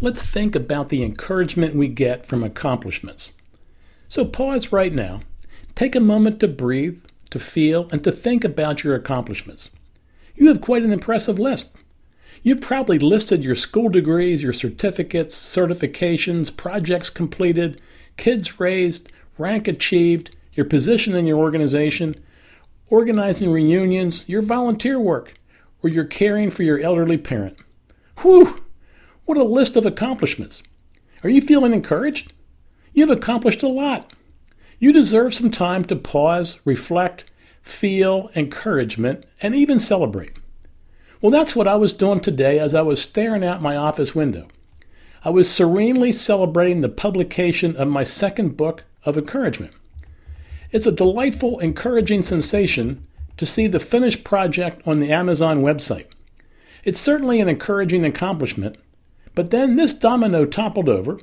let's think about the encouragement we get from accomplishments. So pause right now. Take a moment to breathe, to feel, and to think about your accomplishments. You have quite an impressive list. You've probably listed your school degrees, your certificates, certifications, projects completed, kids raised, rank achieved, your position in your organization, organizing reunions, your volunteer work, or your caring for your elderly parent. Whew! What a list of accomplishments. Are you feeling encouraged? You've accomplished a lot. You deserve some time to pause, reflect, feel encouragement, and even celebrate. Well, that's what I was doing today as I was staring out my office window. I was serenely celebrating the publication of my second book of encouragement. It's a delightful, encouraging sensation to see the finished project on the Amazon website. It's certainly an encouraging accomplishment, but then this domino toppled over,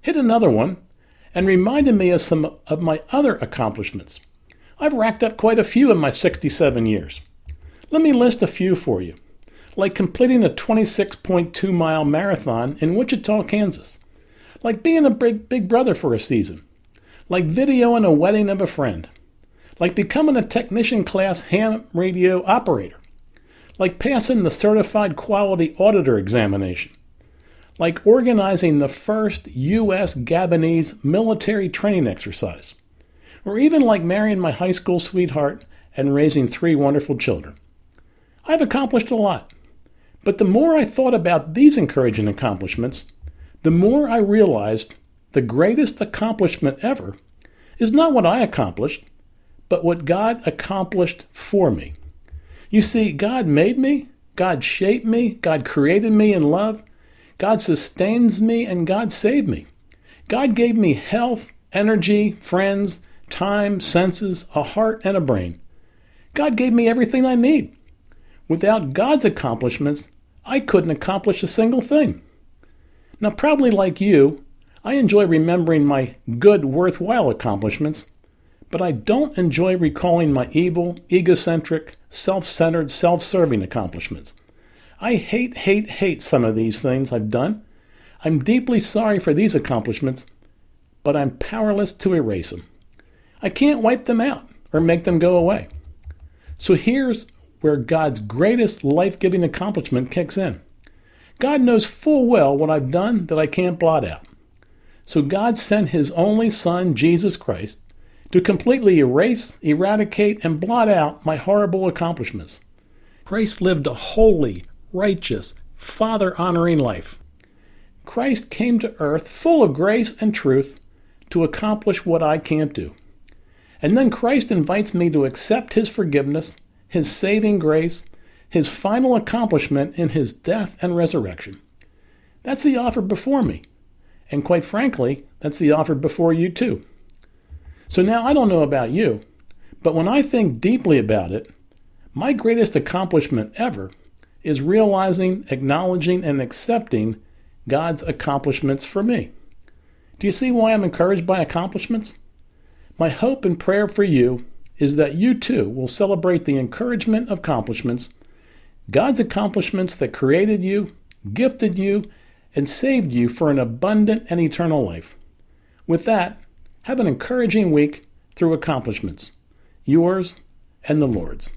hit another one, and reminded me of some of my other accomplishments. I've racked up quite a few in my 67 years. Let me list a few for you, like completing a 26.2-mile marathon in Wichita, Kansas, like being a big brother for a season, like videoing a wedding of a friend, like becoming a technician class ham radio operator, like passing the Certified Quality Auditor examination, like organizing the first U.S. Gabonese military training exercise, or even like marrying my high school sweetheart and raising 3 wonderful children. I've accomplished a lot, but the more I thought about these encouraging accomplishments, the more I realized the greatest accomplishment ever is not what I accomplished, but what God accomplished for me. You see, God made me, God shaped me, God created me in love, God sustains me, and God saved me. God gave me health, energy, friends, time, senses, a heart, and a brain. God gave me everything I need. Without God's accomplishments, I couldn't accomplish a single thing. Now, probably like you, I enjoy remembering my good, worthwhile accomplishments, but I don't enjoy recalling my evil, egocentric, self-centered, self-serving accomplishments. I hate some of these things I've done. I'm deeply sorry for these accomplishments, but I'm powerless to erase them. I can't wipe them out or make them go away. So here's where God's greatest life-giving accomplishment kicks in. God knows full well what I've done that I can't blot out. So God sent His only Son, Jesus Christ, to completely erase, eradicate, and blot out my horrible accomplishments. Christ lived a holy, righteous, Father-honoring life. Christ came to earth full of grace and truth to accomplish what I can't do. And then Christ invites me to accept His forgiveness, His saving grace, His final accomplishment in His death and resurrection. That's the offer before me. And quite frankly, that's the offer before you too. So now, I don't know about you, but when I think deeply about it, my greatest accomplishment ever is realizing, acknowledging, and accepting God's accomplishments for me. Do you see why I'm encouraged by accomplishments? My hope and prayer for you is that you too will celebrate the encouragement of accomplishments, God's accomplishments that created you, gifted you, and saved you for an abundant and eternal life. With that, have an encouraging week through accomplishments, yours and the Lord's.